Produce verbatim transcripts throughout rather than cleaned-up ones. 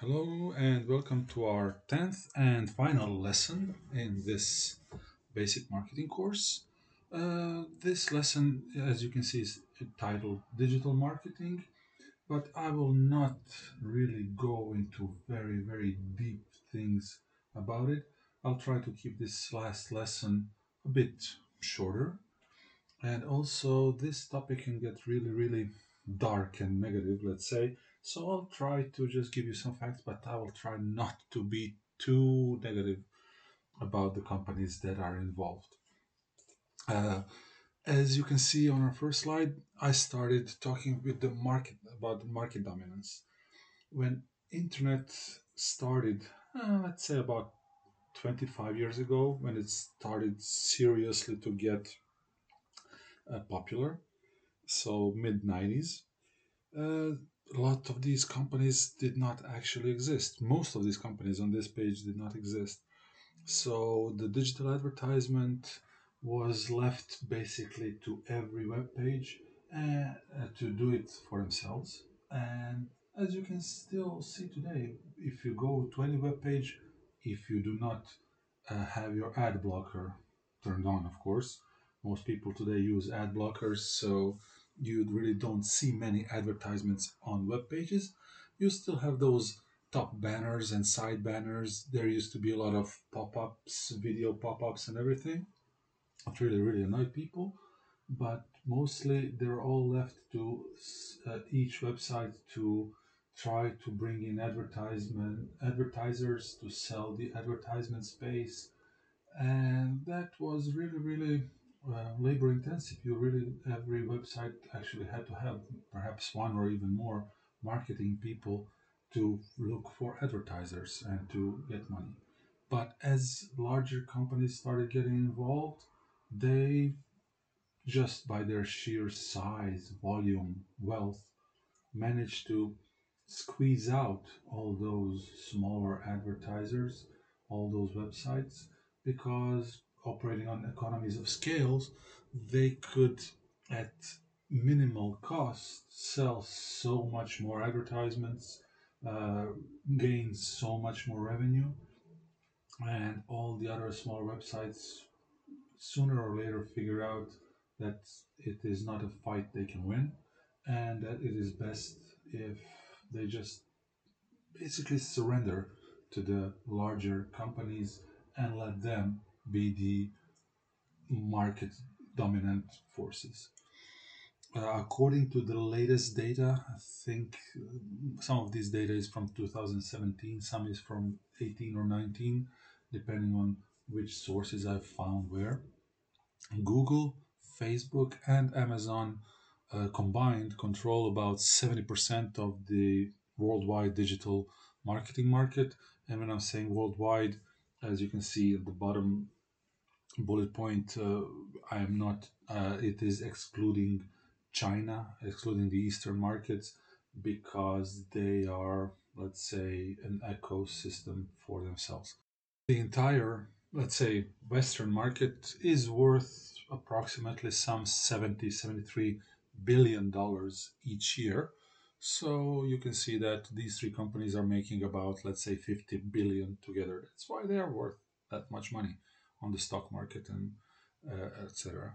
Hello and welcome to our tenth and final lesson in this basic marketing course. Uh, this lesson, as you can see, is titled Digital Marketing, but I will not really go into very, very deep things about it. I'll try to keep this last lesson a bit shorter. And also, this topic can get really, really dark and negative, let's say. So I'll try to just give you some facts, but I will try not to be too negative about the companies that are involved. Uh, as you can see on our first slide, I started talking with the market about the market dominance. When internet started, uh, let's say about twenty-five years ago, when it started seriously to get uh, popular, so mid nineties, uh, a lot of these companies did not actually exist. Most of these companies on this page did not exist. So the digital advertisement was left basically to every web page uh, to do it for themselves. And as you can still see today, if you go to any web page, if you do not uh, have your ad blocker turned on, of course, most people today use ad blockers, so you really don't see many advertisements on web pages. You still have those top banners and side banners. There used to be a lot of pop-ups, video pop-ups and everything. It really, really annoyed people. But mostly they're all left to uh, each website to try to bring in advertisement advertisers to sell the advertisement space. And that was really, really... Uh, labor intensive. You really, every website actually had to have perhaps one or even more marketing people to look for advertisers and to get money. But as larger companies started getting involved, they just by their sheer size, volume, wealth, managed to squeeze out all those smaller advertisers, all those websites, because operating on economies of scales, they could at minimal cost sell so much more advertisements, uh, gain so much more revenue, and all the other small websites sooner or later figure out that it is not a fight they can win and that it is best if they just basically surrender to the larger companies and let them be the market dominant forces. Uh, according to the latest data, I think some of these data is from two thousand seventeen, some is from eighteen or nineteen, depending on which sources I've found where. Google, Facebook, and Amazon uh, combined control about seventy percent of the worldwide digital marketing market. And when I'm saying worldwide, as you can see at the bottom bullet point, uh, I am not, uh, it is excluding China, excluding the Eastern markets, because they are, let's say, an ecosystem for themselves. The entire, let's say, Western market is worth approximately some seventy, seventy-three billion dollars each year. So you can see that these three companies are making about, let's say, fifty billion dollars together. That's why they are worth that much money on the stock market and uh, et cetera.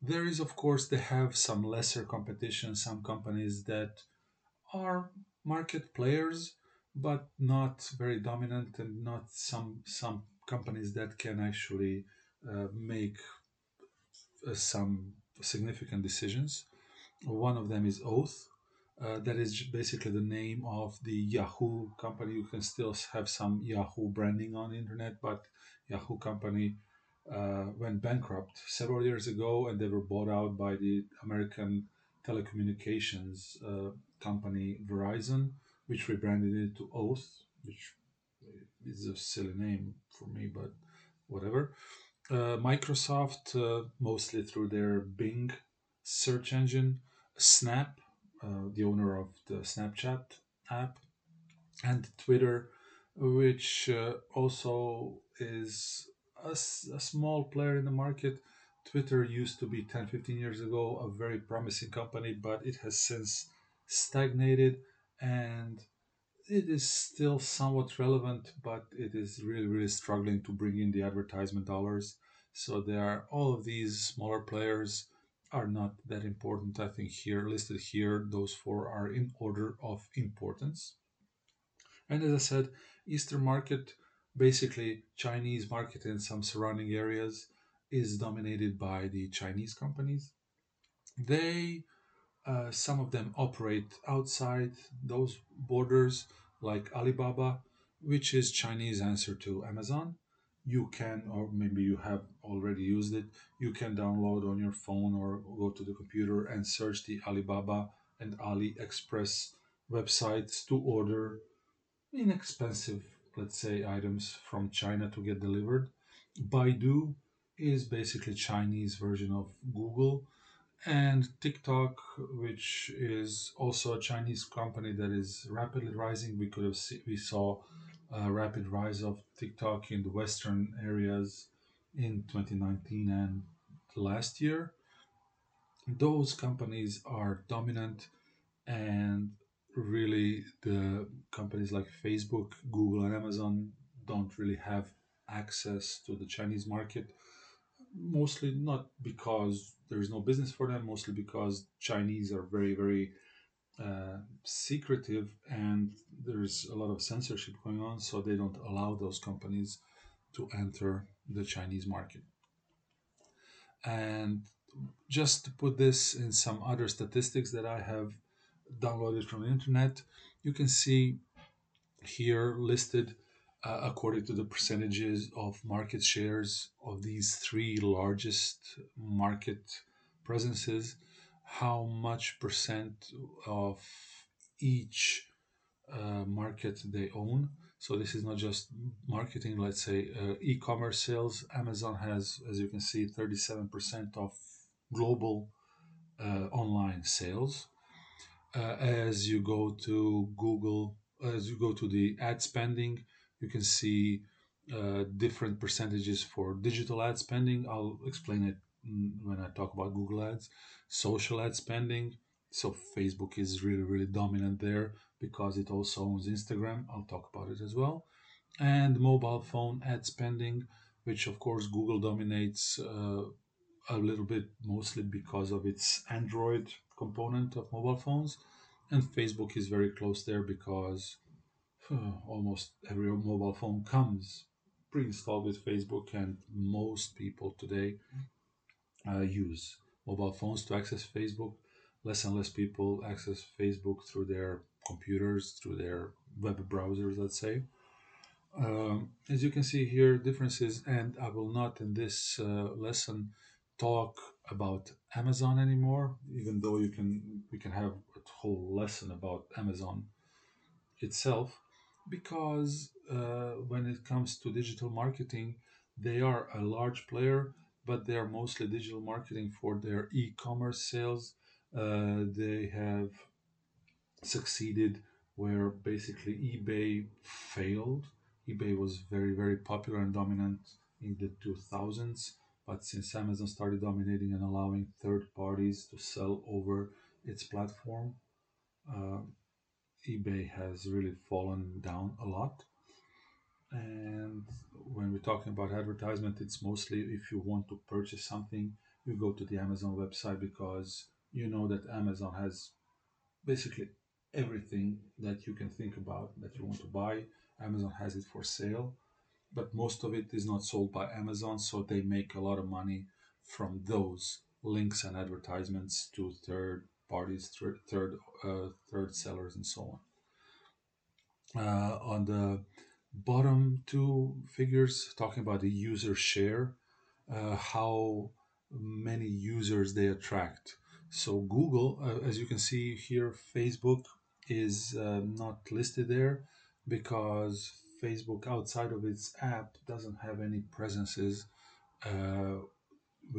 There is, of course, they have some lesser competition, some companies that are market players, but not very dominant, and not some some companies that can actually uh, make uh, some significant decisions. One of them is Oath. Uh, that is basically the name of the Yahoo company. You can still have some Yahoo branding on the internet, but Yahoo company uh, went bankrupt several years ago, and they were bought out by the American telecommunications uh, company Verizon, which rebranded it to Oath, which is a silly name for me, but whatever. Uh, Microsoft, uh, mostly through their Bing search engine, Snap, Uh, the owner of the Snapchat app, and Twitter, which uh, also is a, a small player in the market. Twitter used to be ten, fifteen years ago a very promising company, but it has since stagnated, and it is still somewhat relevant, but it is really, really struggling to bring in the advertisement dollars. So there are all of these smaller players are not that important. I think here, listed here, those four are in order of importance. And as I said, Eastern market, basically Chinese market and some surrounding areas, is dominated by the Chinese companies. They, uh, some of them operate outside those borders, like Alibaba, which is Chinese answer to Amazon. You can, or maybe you have already used it, you can download on your phone or go to the computer and search the Alibaba and AliExpress websites to order inexpensive, let's say, items from China to get delivered. Baidu is basically Chinese version of Google, and TikTok, which is also a Chinese company that is rapidly rising. We could have see, we saw a rapid rise of TikTok in the Western areas in twenty nineteen and last year. Those companies are dominant, and really the companies like Facebook, Google, and Amazon don't really have access to the Chinese market. Mostly not because there is no business for them, mostly because Chinese are very, very uh, secretive, and there's a lot of censorship going on, so they don't allow those companies to enter the Chinese market. And just to put this in some other statistics that I have downloaded from the internet, you can see here listed Uh, according to the percentages of market shares of these three largest market presences, how much percent of each uh, market they own. So this is not just marketing, let's say uh, e-commerce sales. Amazon has, as you can see, thirty-seven percent of global uh, online sales. Uh, as you go to Google, as you go to the ad spending, you can see uh, different percentages for digital ad spending. I'll explain it when I talk about Google Ads. Social ad spending. So Facebook is really, really dominant there because it also owns Instagram. I'll talk about it as well. And mobile phone ad spending, which of course Google dominates uh, a little bit, mostly because of its Android component of mobile phones. And Facebook is very close there because almost every mobile phone comes pre-installed with Facebook, and most people today uh, use mobile phones to access Facebook. Less and less people access Facebook through their computers, through their web browsers, let's say. Um, as you can see here, differences, and I will not in this uh, lesson talk about Amazon anymore, even though you can we can have a whole lesson about Amazon itself. Because uh, when it comes to digital marketing, they are a large player, but they are mostly digital marketing for their e-commerce sales. Uh, they have succeeded where basically eBay failed. eBay was very, very popular and dominant in the two thousands, but since Amazon started dominating and allowing third parties to sell over its platform, uh, eBay has really fallen down a lot. And when we're talking about advertisement, it's mostly if you want to purchase something, you go to the Amazon website because you know that Amazon has basically everything that you can think about that you want to buy. Amazon has it for sale, but most of it is not sold by Amazon, so they make a lot of money from those links and advertisements to third parties, third uh, third sellers, and so on. Uh, on the bottom two figures, talking about the user share, uh, how many users they attract. So Google, uh, as you can see here, Facebook is uh, not listed there because Facebook, outside of its app, doesn't have any presences uh,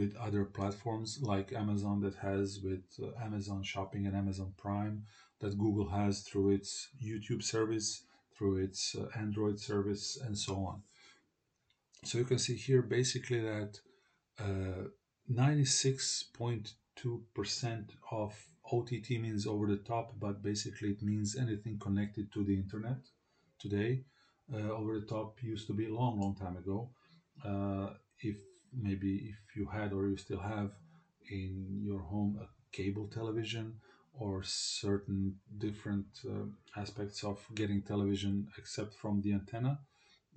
with other platforms like Amazon that has with uh, Amazon Shopping and Amazon Prime, that Google has through its YouTube service, through its uh, Android service, and so on. So you can see here basically that ninety-six point two percent uh, of O T T means over the top, but basically it means anything connected to the internet today. Uh, over the top used to be a long, long time ago. Uh, if maybe if you had or you still have in your home a cable television or certain different uh, aspects of getting television except from the antenna,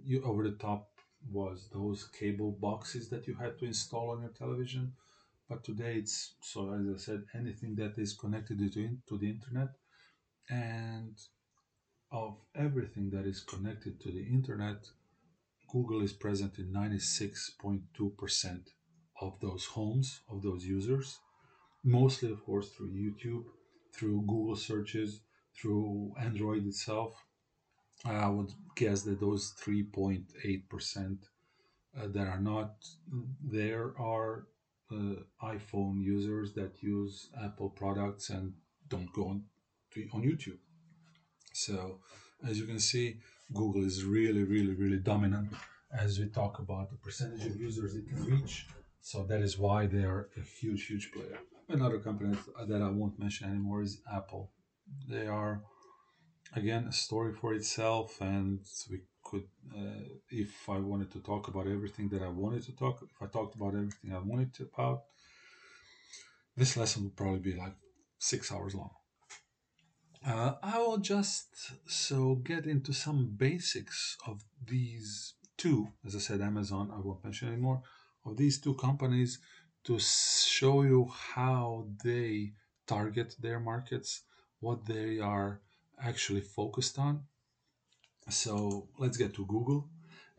you over the top was those cable boxes that you had to install on your television. But today it's, so as I said, anything that is connected to, to the internet. And of everything that is connected to the internet, Google is present in ninety-six point two percent of those homes, of those users, mostly, of course, through YouTube, through Google searches, through Android itself. I would guess that those three point eight percent uh, that are not there are uh, iPhone users that use Apple products and don't go on, to, on YouTube. So, as you can see, Google is really, really, really dominant as we talk about the percentage of users it can reach. So that is why they are a huge, huge player. Another company that I won't mention anymore is Apple. They are, again, a story for itself, and we could, uh, if I wanted to talk about everything that I wanted to talk, if I talked about everything I wanted to about, this lesson would probably be like six hours long. Uh, I will just so get into some basics of these two, as I said, Amazon, I won't mention anymore, of these two companies to show you how they target their markets, what they are actually focused on. So let's get to Google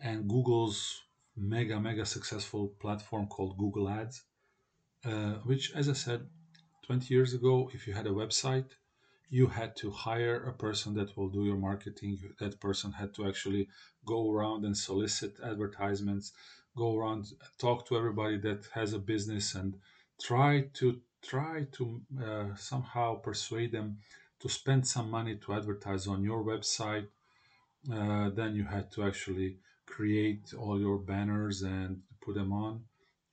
and Google's mega, mega successful platform called Google Ads, uh, which, as I said, twenty years ago, if you had a website, you had to hire a person that will do your marketing. That person had to actually go around and solicit advertisements, go around, talk to everybody that has a business and try to try to uh, somehow persuade them to spend some money to advertise on your website. Uh, then you had to actually create all your banners and put them on.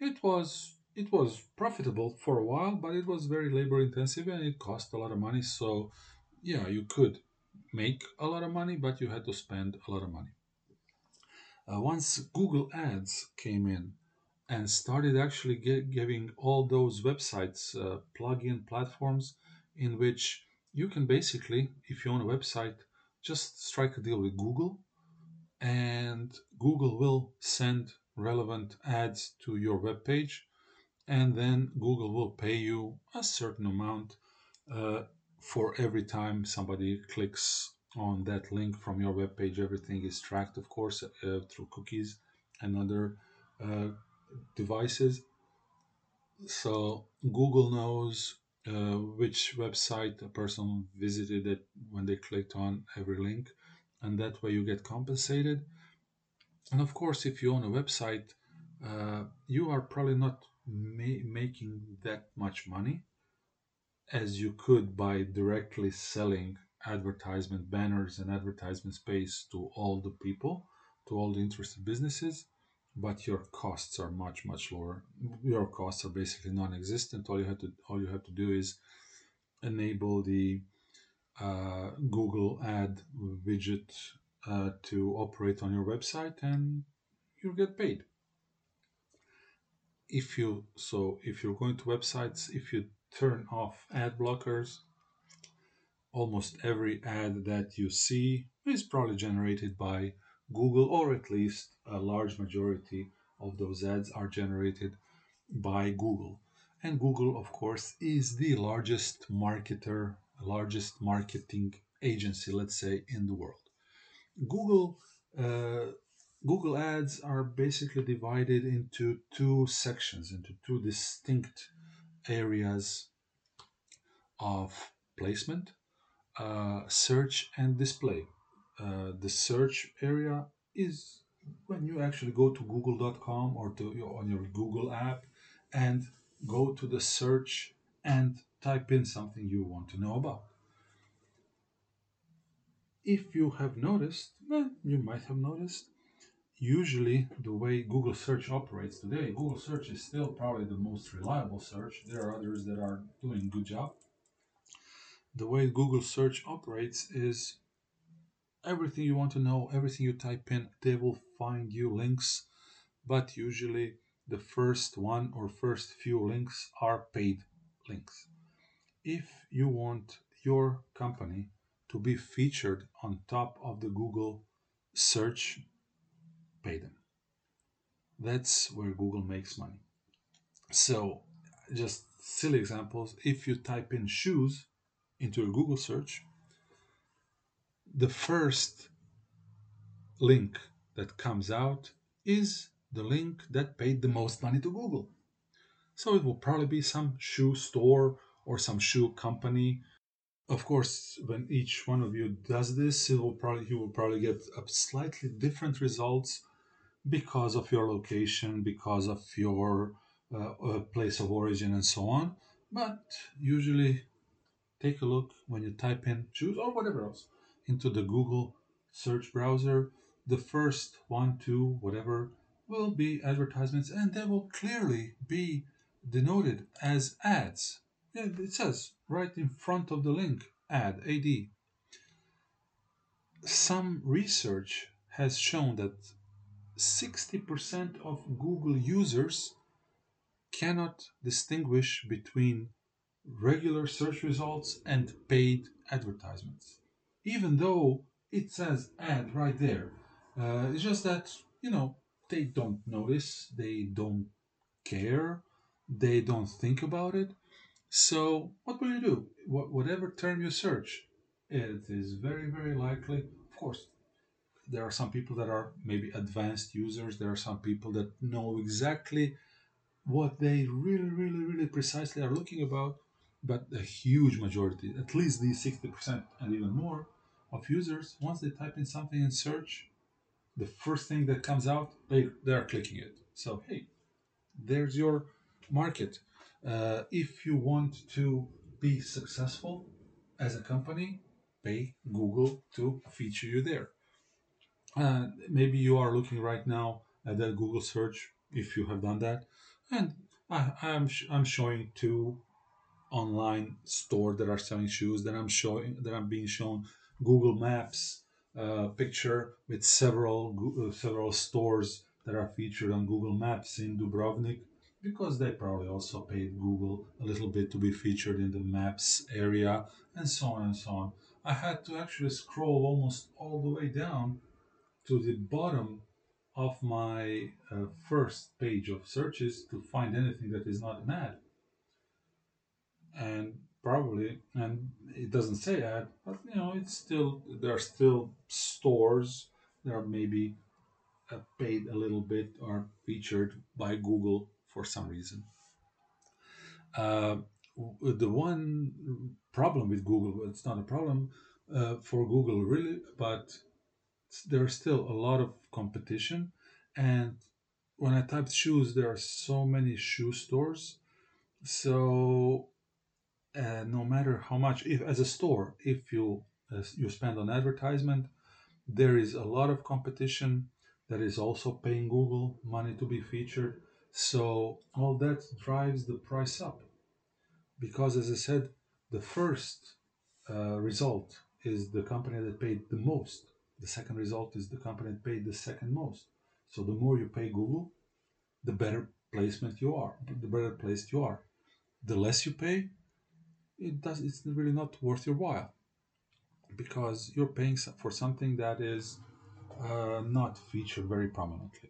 It was It was profitable for a while, but it was very labor intensive and it cost a lot of money. So, yeah, you could make a lot of money, but you had to spend a lot of money. Uh, once Google Ads came in and started actually get, giving all those websites uh, plug-in platforms in which you can basically, if you own a website, just strike a deal with Google and Google will send relevant ads to your web page. And then Google will pay you a certain amount uh, for every time somebody clicks on that link from your web page. Everything is tracked, of course, uh, through cookies and other uh, devices. So Google knows uh, which website a person visited it when they clicked on every link, and that way you get compensated. And of course, if you own a website, uh, you are probably not making that much money as you could by directly selling advertisement banners and advertisement space to all the people, to all the interested businesses, but your costs are much, much lower. Your costs are basically non-existent. All you have to, all you have to do is enable the uh, Google ad widget uh, to operate on your website and you'll get paid. If you so if you're going to websites, if you turn off ad blockers, almost every ad that you see is probably generated by Google, or at least a large majority of those ads are generated by Google. And Google, of course, is the largest marketer, largest marketing agency, let's say, in the world. Google uh, Google Ads are basically divided into two sections, into two distinct areas of placement, uh, search and display. Uh, the search area is when you actually go to google dot com or to your, on your Google app and go to the search and type in something you want to know about. If you have noticed, well, you might have noticed, usually the way Google search operates today, Google search is still probably the most reliable search. There are others that are doing a good job, the way Google search operates is everything you want to know, everything you type in, they will find you links, but usually the first one or first few links are paid links. If you want your company to be featured on top of the Google search, pay them. That's where Google makes money. So just silly examples. If you type in shoes into a Google search, the first link that comes out is the link that paid the most money to Google. So it will probably be some shoe store or some shoe company. Of course, when each one of you does this, it will probably, you will probably get a slightly different results because of your location, because of your uh, place of origin and so on. But usually take a look when you type in shoes or whatever else into the Google search browser, the first one, two, whatever, will be advertisements, and they will clearly be denoted as ads. Yeah, it says right in front of the link, ad, A D. Some research has shown that sixty percent of Google users cannot distinguish between regular search results and paid advertisements, even though it says ad right there. Uh, it's just that, you know, they don't notice, they don't care, they don't think about it. So what will you do? Wh- whatever term you search, it is very, very likely, of course, there are some people that are maybe advanced users, there are some people that know exactly what they really, really, really precisely are looking about, but a huge majority, at least these sixty percent and even more of users, once they type in something in search, the first thing that comes out, they, they are clicking it. So, hey, there's your market. Uh, if you want to be successful as a company, pay Google to feature you there. Uh, maybe you are looking right now at that Google search, if you have done that. And I, I'm, sh I'm showing two online stores that are selling shoes that I'm showing, that I'm being shown Google Maps Uh, picture with several uh, several stores that are featured on Google Maps in Dubrovnik, because they probably also paid Google a little bit to be featured in the Maps area, and so on and so on. I had to actually scroll almost all the way down to the bottom of my uh, first page of searches to find anything that is not an ad. And probably, and it doesn't say ad, but you know, it's still, there are still stores that are maybe paid a little bit or featured by Google for some reason. Uh, the one problem with Google, it's not a problem uh, for Google really, but there's still a lot of competition. And when I typed shoes, there are so many shoe stores. So Uh, no matter how much, if as a store, if you uh, you spend on advertisement, there is a lot of competition that is also paying Google money to be featured. So all that drives the price up, because as I said, the first uh, result is the company that paid the most. The second result is the company that paid the second most. So the more you pay Google, the better placement you are, the better placed you are. The less you pay, It does, it's really not worth your while, because you're paying for something that is uh, not featured very prominently.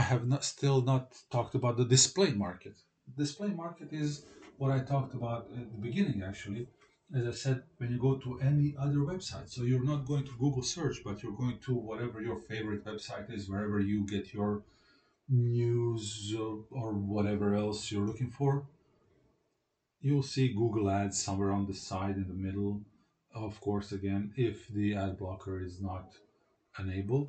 I have not, still not talked about the display market. Display market is what I talked about at the beginning, actually. As I said, when you go to any other website, so you're not going to Google search, but you're going to whatever your favorite website is, wherever you get your news or, or whatever else you're looking for. You'll see Google Ads somewhere on the side, in the middle, of course, again, if the ad blocker is not enabled.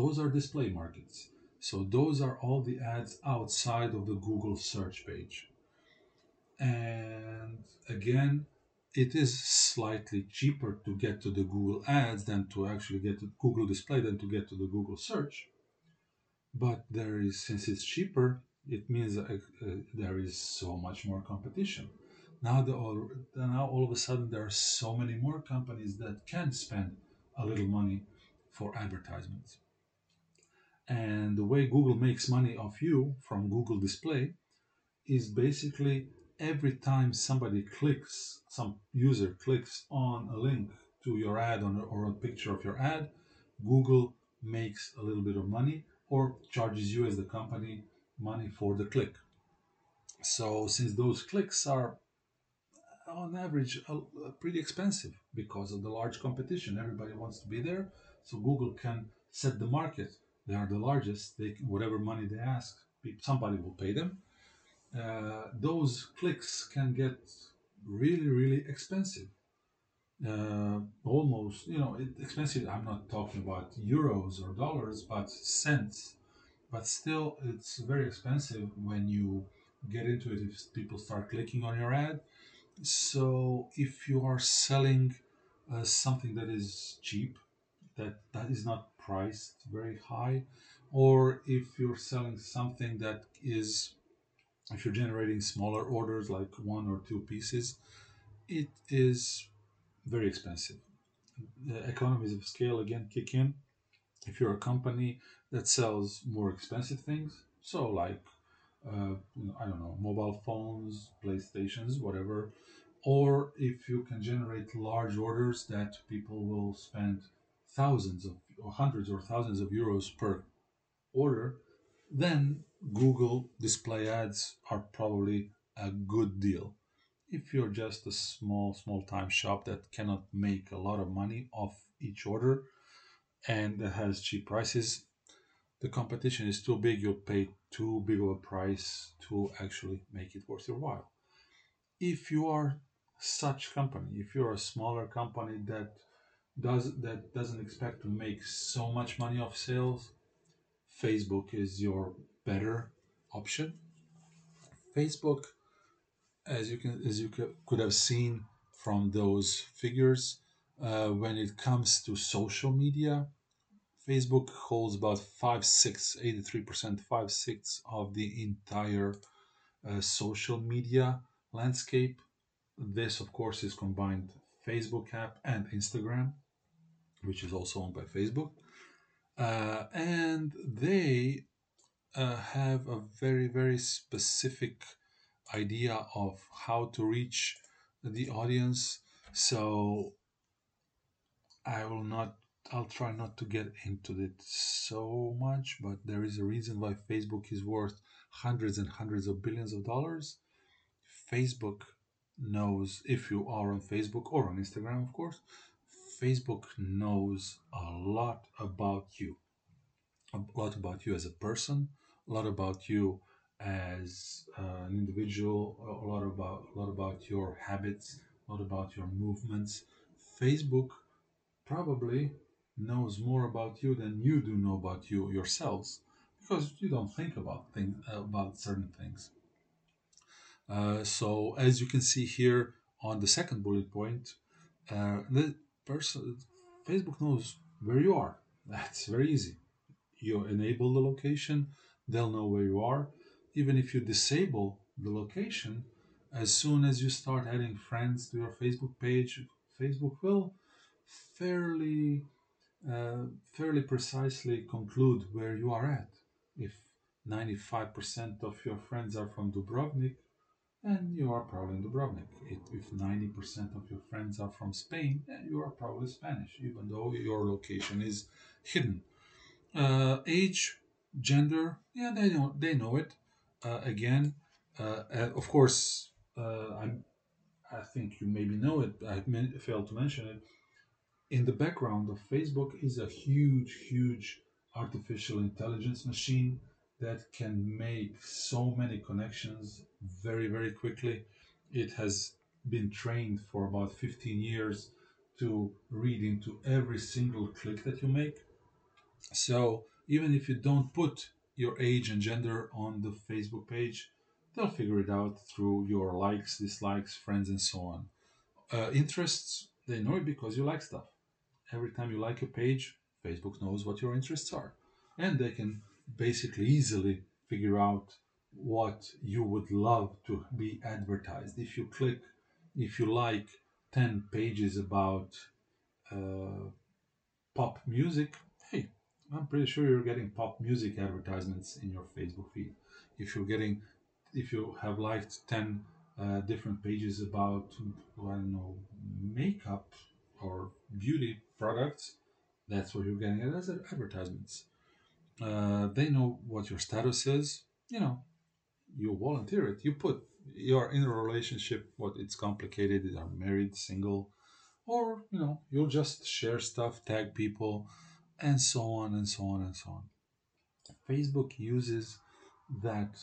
Those are display markets. So those are all the ads outside of the Google search page. And again, it is slightly cheaper to get to the Google Ads than to actually get to Google Display than to get to the Google search. But there is, since it's cheaper, it means uh, uh, there is so much more competition. now the all now all of a sudden there are so many more companies that can spend a little money for advertisements. And the way Google makes money off you from Google Display is basically every time somebody clicks, some user clicks on a link to your ad or a picture of your ad, Google makes a little bit of money or charges you as the company money for the click. So since those clicks are on average pretty expensive because of the large competition, everybody wants to be there, so Google can set the market. They are the largest. They can, whatever money they ask, somebody will pay them. Uh, those clicks can get really, really expensive. Uh, almost, you know, expensive. I'm not talking about euros or dollars, but cents. But still, it's very expensive when you get into it if people start clicking on your ad. So if you are selling uh, something that is cheap, that, that is not priced very high, or if you're selling something that is, if you're generating smaller orders like one or two pieces, it is very expensive. The economies of scale again kick in. If you're a company that sells more expensive things, so like uh, I don't know, mobile phones, PlayStations, whatever, or if you can generate large orders that people will spend thousands of or hundreds or thousands of euros per order, then Google display ads are probably a good deal. If you're just a small, small time shop that cannot make a lot of money off each order and that has cheap prices, the competition is too big. You'll pay too big of a price to actually make it worth your while. If you are such company, if you're a smaller company that does that doesn't expect to make so much money off sales, Facebook is your better option. Facebook, as you can as you could have seen from those figures, uh, when it comes to social media, Facebook holds about five six, eighty-three percent, five six of the entire uh, social media landscape. This, of course, is combined Facebook app and Instagram, which is also owned by Facebook. Uh, and they uh, have a very, very specific idea of how to reach the audience. So I will not, I'll try not to get into it so much, but there is a reason why Facebook is worth hundreds and hundreds of billions of dollars. Facebook knows, if you are on Facebook or on Instagram, of course, Facebook knows a lot about you, a lot about you as a person, a lot about you as uh, an individual, a lot about a lot about your habits, a lot about your movements. Facebook probably knows more about you than you do know about you yourselves, because you don't think about things about certain things. Uh, so as you can see here on the second bullet point, uh, the person, Facebook knows where you are. That's very easy. You enable the location, they'll know where you are. Even if you disable the location, as soon as you start adding friends to your Facebook page, Facebook will fairly, uh, fairly precisely conclude where you are at. If ninety-five percent of your friends are from Dubrovnik, and you are probably in Dubrovnik. If ninety percent of your friends are from Spain, then you are probably Spanish, even though your location is hidden. Uh, age, gender, yeah, they know, they know it. Uh, again, uh, of course, uh, I'm, I think you maybe know it, I failed to mention it. In the background of Facebook is a huge, huge artificial intelligence machine that can make so many connections very, very quickly. It has been trained for about fifteen years to read into every single click that you make. So even if you don't put your age and gender on the Facebook page, they'll figure it out through your likes, dislikes, friends, and so on. Uh, interests, they know it because you like stuff. Every time you like a page, Facebook knows what your interests are, and they can basically easily figure out what you would love to be advertised. If you click if you like, ten pages about uh, pop music, hey, I'm pretty sure you're getting pop music advertisements in your Facebook feed. If you're getting, if you have liked ten uh, different pages about, I don't know, makeup or beauty products, that's what you're getting as advertisements. Uh, they know what your status is. You know, you volunteer it. You put you're in a relationship. What it's complicated. You're married, single, or you know, you'll just share stuff, tag people, and so on and so on and so on. Facebook uses that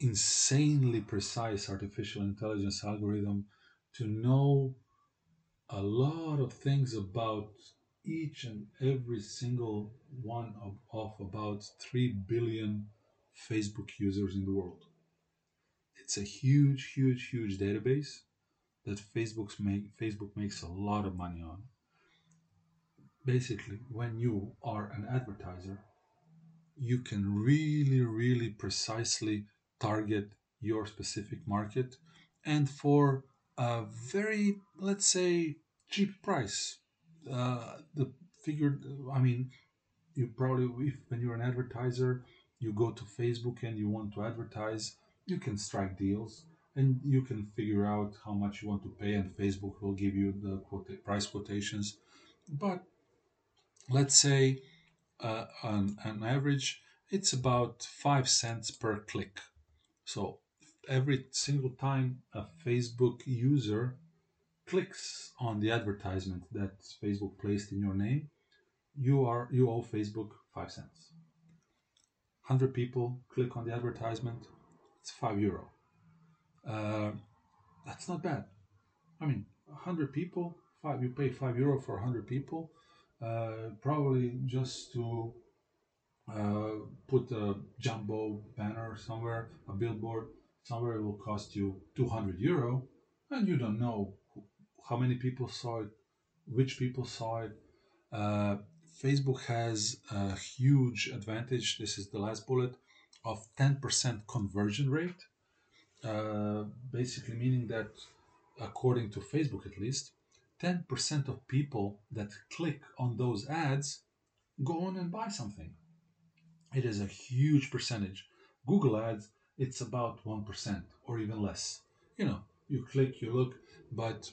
insanely precise artificial intelligence algorithm to know a lot of things about each and every single one of, of about three billion Facebook users in the world. It's a huge, huge, huge database that Facebook's make, Facebook makes a lot of money on. Basically, when you are an advertiser, you can really, really precisely target your specific market, and for a very, let's say, cheap price. Uh, the figure, I mean, you probably, if when you're an advertiser, you go to Facebook and you want to advertise, you can strike deals and you can figure out how much you want to pay, and Facebook will give you the quote, price quotations. But let's say uh, on, on average, it's about five cents per click. So every single time a Facebook user clicks on the advertisement that Facebook placed in your name, you are you owe Facebook five cents. one hundred people click on the advertisement, it's five euro. Uh, that's not bad. I mean, one hundred people, five you pay five euro for one hundred people, uh, probably just to uh, put a jumbo banner somewhere, a billboard somewhere. It will cost you two hundred euro, and you don't know how many people saw it, which people saw it. Uh, Facebook has a huge advantage, this is the last bullet, of ten percent conversion rate. Uh, basically meaning that, according to Facebook at least, ten percent of people that click on those ads go on and buy something. It is a huge percentage. Google Ads, it's about one percent or even less. You know, you click, you look, but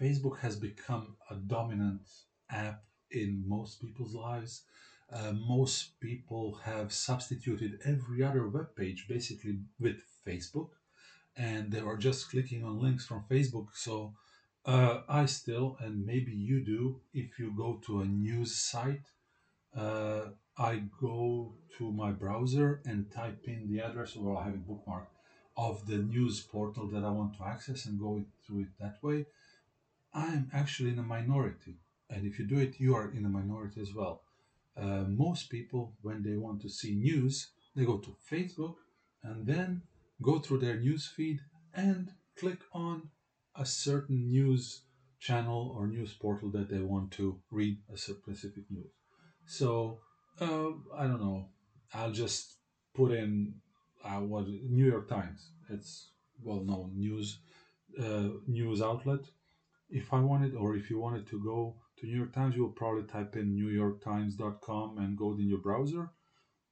Facebook has become a dominant app in most people's lives. Uh, most people have substituted every other web page basically with Facebook, and they are just clicking on links from Facebook. So uh, I still, and maybe you do, if you go to a news site, uh, I go to my browser and type in the address, or I have a bookmark of the news portal that I want to access and go through it that way. I'm actually in a minority, and if you do it, you are in a minority as well. Uh, most people, when they want to see news, they go to Facebook and then go through their news feed and click on a certain news channel or news portal that they want to read a specific news. So, uh, I don't know, I'll just put in uh, what New York Times. It's well-known news, uh, news outlet. If I wanted, or if you wanted to go to New York Times, you will probably type in new york times dot com and go in your browser.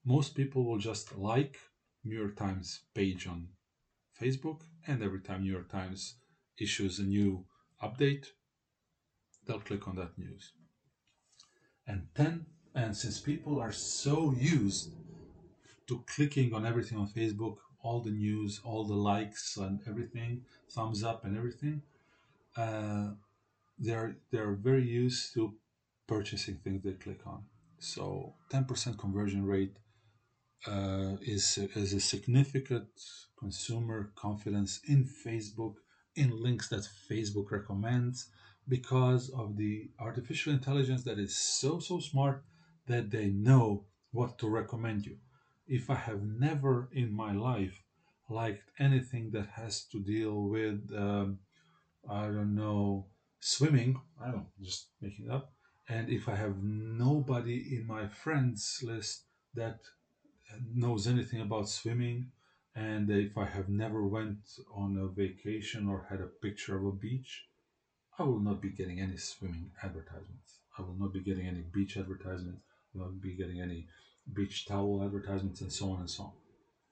Most people will just like New York Times page on Facebook, and every time New York Times issues a new update, they'll click on that news. And then, and since people are so used to clicking on everything on Facebook, all the news, all the likes and everything, thumbs up and everything, Uh, they're they're very used to purchasing things they click on. So ten percent conversion rate uh, is is a significant consumer confidence in Facebook, in links that Facebook recommends, because of the artificial intelligence that is so so smart that they know what to recommend you. If I have never in my life liked anything that has to deal with um, I don't know, swimming, I don't know, just making it up, and if I have nobody in my friends list that knows anything about swimming, And if I have never went on a vacation or had a picture of a beach, I will not be getting any swimming advertisements. I will not be getting any beach advertisements. I will not be getting any beach towel advertisements, and so on and so on.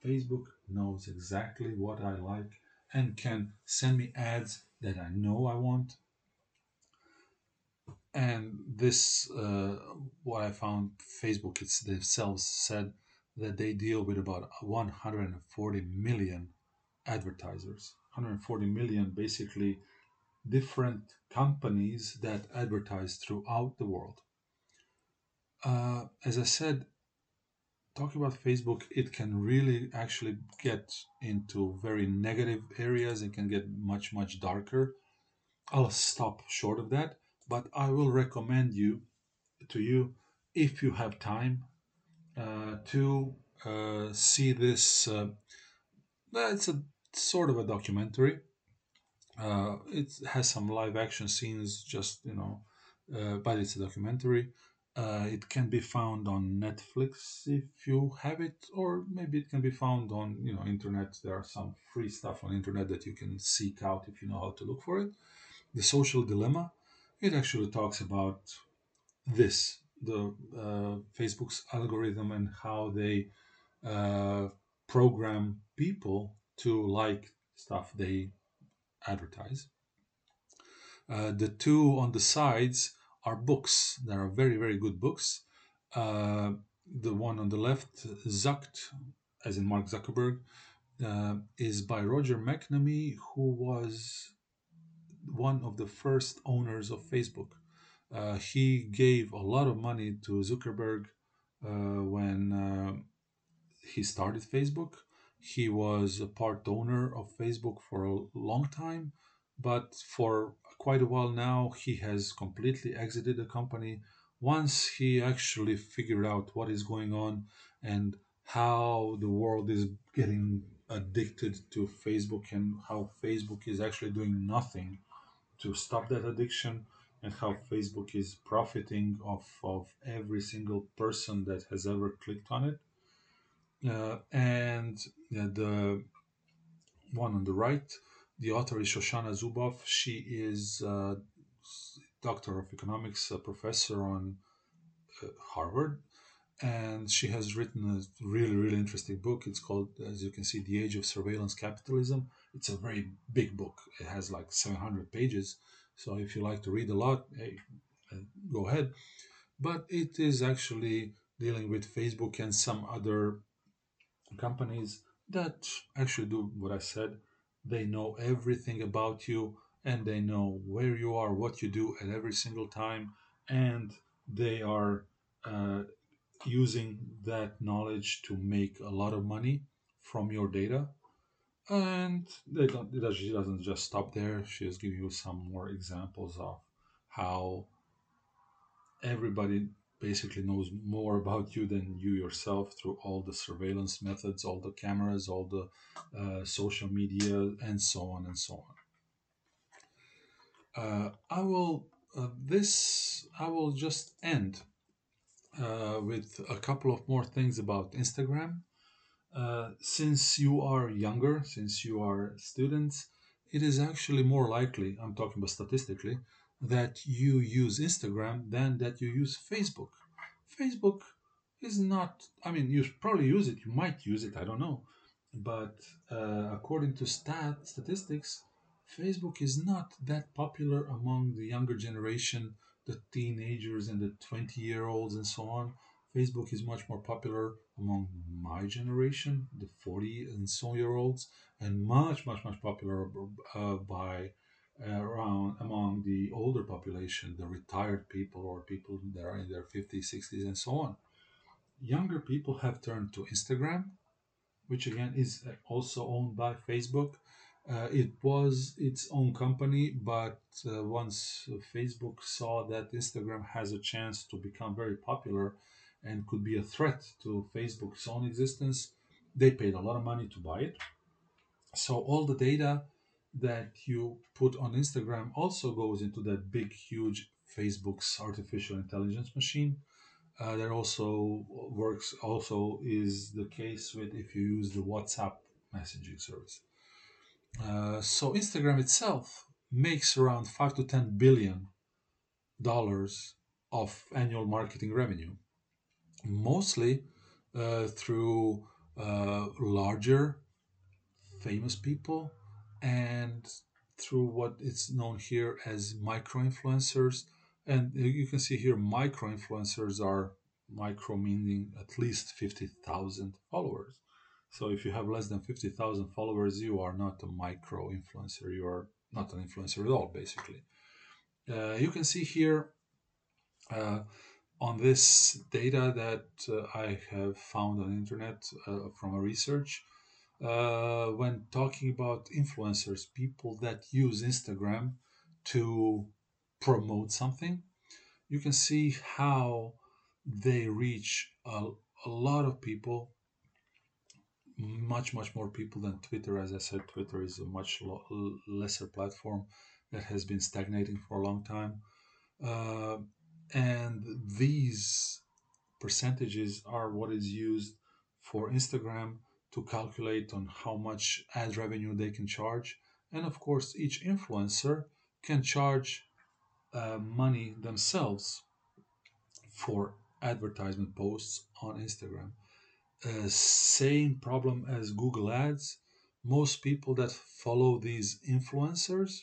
Facebook knows exactly what I like and can send me ads that I know I want. And this, uh, what I found, Facebook it's themselves said that they deal with about one hundred forty million advertisers. one hundred forty million basically different companies that advertise throughout the world. Uh, as I said, talking about Facebook, it can really actually get into very negative areas. It can get much, much darker. I'll stop short of that, but I will recommend you, to you, if you have time, uh, to uh, see this. Uh, it's a sort of a documentary. Uh, it has some live action scenes, just, you know, uh, but it's a documentary. Uh, it can be found on Netflix if you have it, or maybe it can be found on, you know, internet. There are some free stuff on internet that you can seek out if you know how to look for it. The Social Dilemma, it actually talks about this, the uh, Facebook's algorithm and how they uh, program people to like stuff they advertise. Uh, the two on the sides are books. There are very, very good books. Uh, the one on the left, Zucked, as in Mark Zuckerberg, uh, is by Roger McNamee, who was one of the first owners of Facebook. Uh, he gave a lot of money to Zuckerberg uh, when uh, he started Facebook. He was a part owner of Facebook for a long time, but for quite a while now, he has completely exited the company once he actually figured out what is going on and how the world is getting addicted to Facebook and how Facebook is actually doing nothing to stop that addiction and how Facebook is profiting off of every single person that has ever clicked on it. Uh, and the one on the right, the author is Shoshana Zuboff. She is a doctor of economics, a professor on uh, Harvard, and she has written a really, really interesting book. It's called, as you can see, The Age of Surveillance Capitalism. It's a very big book. It has like seven hundred pages. So if you like to read a lot, hey, go ahead. But it is actually dealing with Facebook and some other companies that actually do what I said. They know everything about you, and they know where you are, what you do at every single time, and they are uh, using that knowledge to make a lot of money from your data. And they don't, she doesn't just stop there. She has given you some more examples of how everybody basically knows more about you than you yourself through all the surveillance methods, all the cameras, all the uh, social media, and so on and so on. Uh, I will uh, this I will just end uh, with a couple of more things about Instagram. Uh, since you are younger, since you are students, it is actually more likely, I'm talking about statistically, that you use Instagram than that you use Facebook. Facebook is not, I mean, you probably use it, you might use it, I don't know. But uh, according to stat statistics, Facebook is not that popular among the younger generation, the teenagers and the twenty-year-olds and so on. Facebook is much more popular among my generation, the forty and so year olds, and much, much, much popular uh, by around among the older population, the retired people or people that are in their fifties, sixties, and so on. Younger people have turned to Instagram, which again is also owned by Facebook. Uh, it was its own company, but uh, once Facebook saw that Instagram has a chance to become very popular and could be a threat to Facebook's own existence, they paid a lot of money to buy it. So all the data that you put on Instagram also goes into that big, huge Facebook's artificial intelligence machine. Uh, that also works, also is the case with if you use the WhatsApp messaging service. Uh, so Instagram itself makes around five to ten billion dollars of annual marketing revenue, mostly uh, through uh, larger famous people and through what is known here as micro-influencers. And you can see here micro-influencers are micro meaning at least fifty thousand followers. So if you have less than fifty thousand followers, you are not a micro-influencer. You are not an influencer at all, basically. Uh, you can see here uh, on this data that uh, I have found on the internet uh, from a research, uh, when talking about influencers, people that use Instagram to promote something, you can see how they reach a, a lot of people, much, much more people than Twitter. As I said, Twitter is a much lo- lesser platform that has been stagnating for a long time. Uh, and these percentages are what is used for Instagram to calculate on how much ad revenue they can charge. And of course, each influencer can charge uh, money themselves for advertisement posts on Instagram. Uh, same problem as Google Ads. Most people that follow these influencers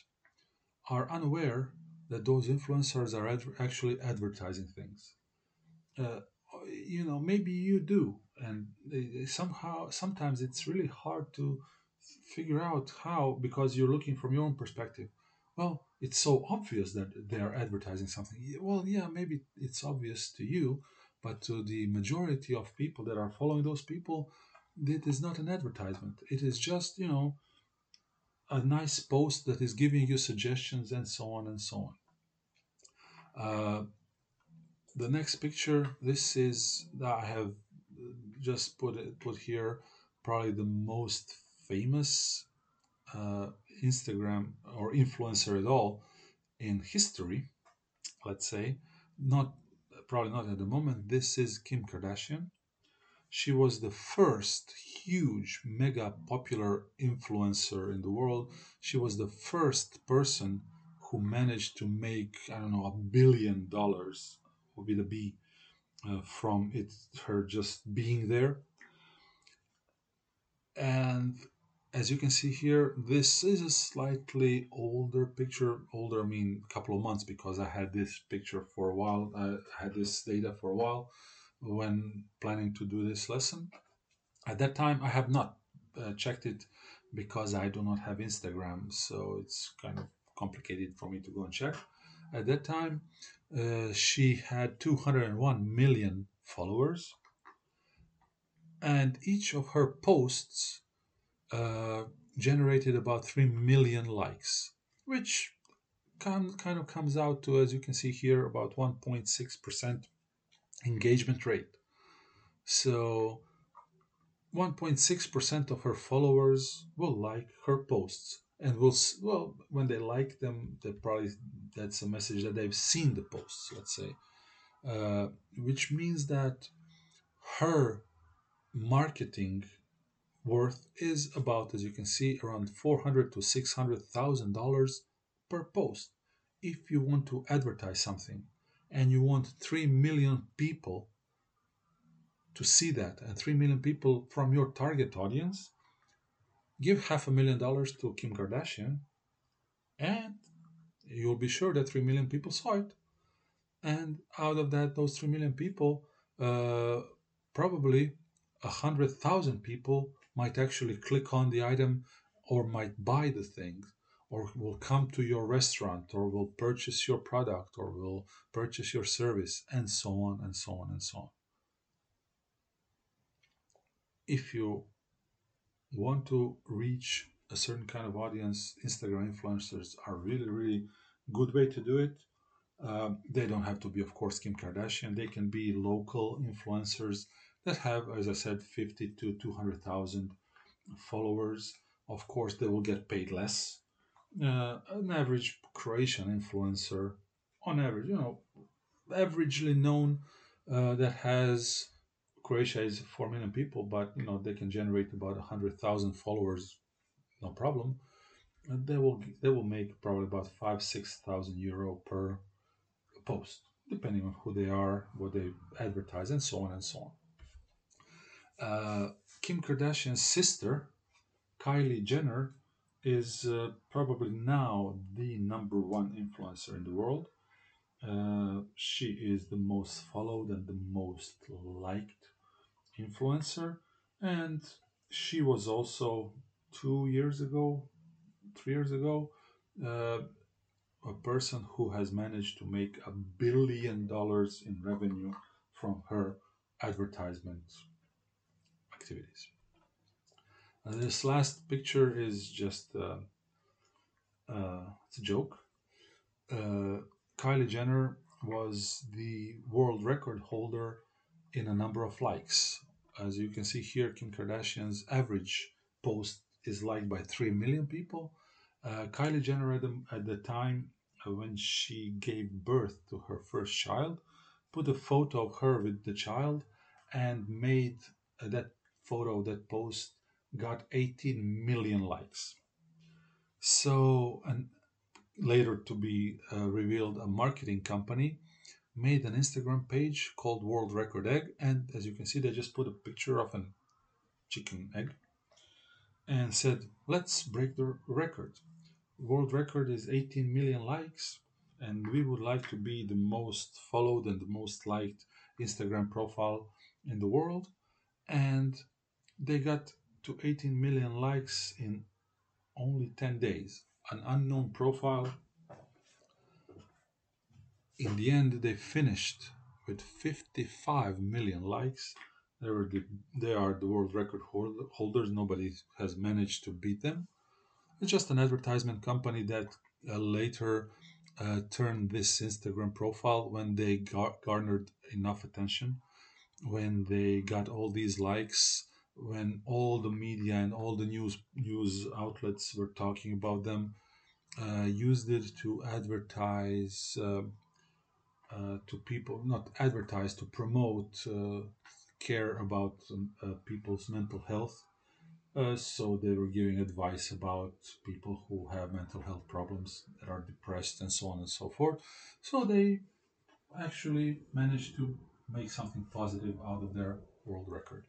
are unaware that those influencers are ad- actually advertising things. Uh, you know, maybe you do, and they, somehow, sometimes it's really hard to figure out how, because you're looking from your own perspective. Well, it's so obvious that they're advertising something. Well, yeah, maybe it's obvious to you, but to the majority of people that are following those people, it is not an advertisement. It is just, you know, a nice post that is giving you suggestions and so on and so on. Uh, the next picture, this is, I have just put it, put here, probably the most famous uh, Instagram or influencer at all in history, let's say. Not, probably not at the moment. This is Kim Kardashian. She was the first huge, mega popular influencer in the world. She was the first person who managed to make, I don't know, a billion dollars with a B uh, from it, her just being there. And as you can see here, this is a slightly older picture. Older, I mean, a couple of months, because I had this picture for a while. I had this data for a while when planning to do this lesson. At that time, I have not uh, checked it because I do not have Instagram, so it's kind of complicated for me to go and check. At that time, uh, she had two hundred one million followers, and each of her posts uh, generated about three million likes, which can, kind of comes out to, as you can see here, about one point six percent engagement rate. So one point six percent of her followers will like her posts, and will, well, when they like them, they probably, that's a message that they've seen the posts, let's say, uh, which means that her marketing worth is about, as you can see, around four hundred thousand to six hundred thousand dollars per post. If you want to advertise something and you want three million people to see that, and three million people from your target audience, give half a million dollars to Kim Kardashian, and you'll be sure that three million people saw it. And out of that, those three million people, uh, probably one hundred thousand people might actually click on the item, or might buy the thing, or will come to your restaurant, or will purchase your product, or will purchase your service, and so on and so on and so on. If you want to reach a certain kind of audience, Instagram influencers are really, really good way to do it. Um, they don't have to be, of course, Kim Kardashian. They can be local influencers that have, as I said, fifty to two hundred thousand followers. Of course, they will get paid less. Uh, an average Croatian influencer, on average, you know, averagely known, uh, that has Croatia is four million people, but you know they can generate about a hundred thousand followers, no problem. And they will they will make probably about five six thousand euro per post, depending on who they are, what they advertise, and so on and so on. Uh, Kim Kardashian's sister, Kylie Jenner, is uh, probably now the number one influencer in the world. Uh, she is the most followed and the most liked influencer, and she was also two years ago, three years ago, uh, a person who has managed to make a billion dollars in revenue from her advertisement activities. And this last picture is just uh, uh, it's a joke. Uh, Kylie Jenner was the world record holder in a number of likes. As you can see here, Kim Kardashian's average post is liked by three million people. Uh, Kylie Jenner at the, at the time when she gave birth to her first child, put a photo of her with the child and made uh, that photo, that post, got eighteen million likes. So, and later to be uh, revealed, a marketing company made an Instagram page called World Record Egg, and as you can see, they just put a picture of a chicken egg and said, let's break the record. World record is eighteen million likes, and we would like to be the most followed and the most liked Instagram profile in the world. And they got to eighteen million likes in only ten days. An unknown profile. In the end, they finished with fifty-five million likes. They were the, they are the world record holder, holders. Nobody has managed to beat them. It's just an advertisement company that uh, later uh, turned this Instagram profile when they gar garnered enough attention, when they got all these likes, when all the media and all the news news outlets were talking about them, uh, used it to advertise uh, uh, to people, not advertise, to promote uh, care about uh, people's mental health. Uh, so they were giving advice about people who have mental health problems, that are depressed and so on and so forth. So they actually managed to make something positive out of their world record.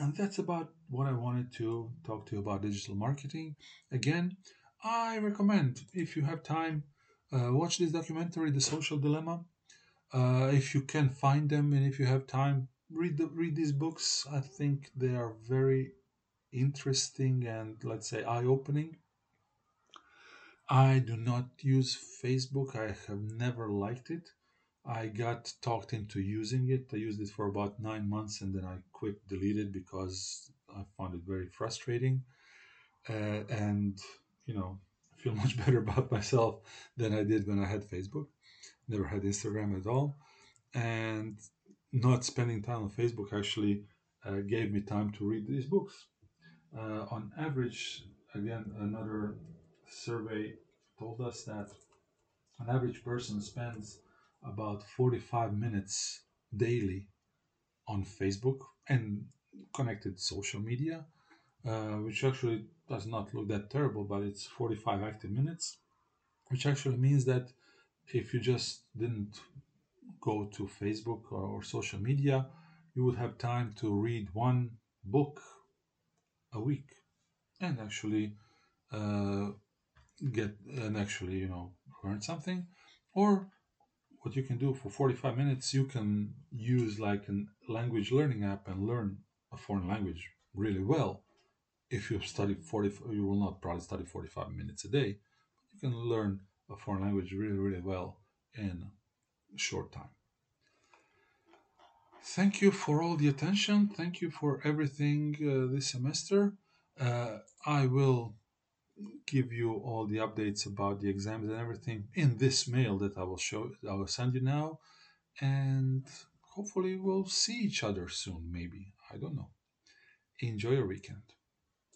And that's about what I wanted to talk to you about digital marketing. Again, I recommend, if you have time, uh, watch this documentary, The Social Dilemma. Uh, if you can find them and if you have time, read the, read these books. I think they are very interesting and, let's say, eye-opening. I do not use Facebook. I have never liked it. I got talked into using it. I used it for about nine months and then I quit, deleted, because I found it very frustrating. Uh, and, you know, I feel much better about myself than I did when I had Facebook. Never had Instagram at all. And not spending time on Facebook actually uh, gave me time to read these books. Uh, on average, again, another survey told us that an average person spends about forty-five minutes daily on Facebook and connected social media, uh, which actually does not look that terrible, but it's forty-five active minutes, which actually means that if you just didn't go to Facebook or, or social media, you would have time to read one book a week and actually uh, get and actually you know learn something. Or what you can do for forty-five minutes, you can use like a language learning app and learn a foreign language really well. If you study forty, you will not probably study forty-five minutes a day. You can learn a foreign language really, really well in a short time. Thank you for all the attention. Thank you for everything uh, this semester. Uh, I will give you all the updates about the exams and everything in this mail that I will show I will send you now, and hopefully we'll see each other soon, maybe, I don't know. Enjoy your weekend.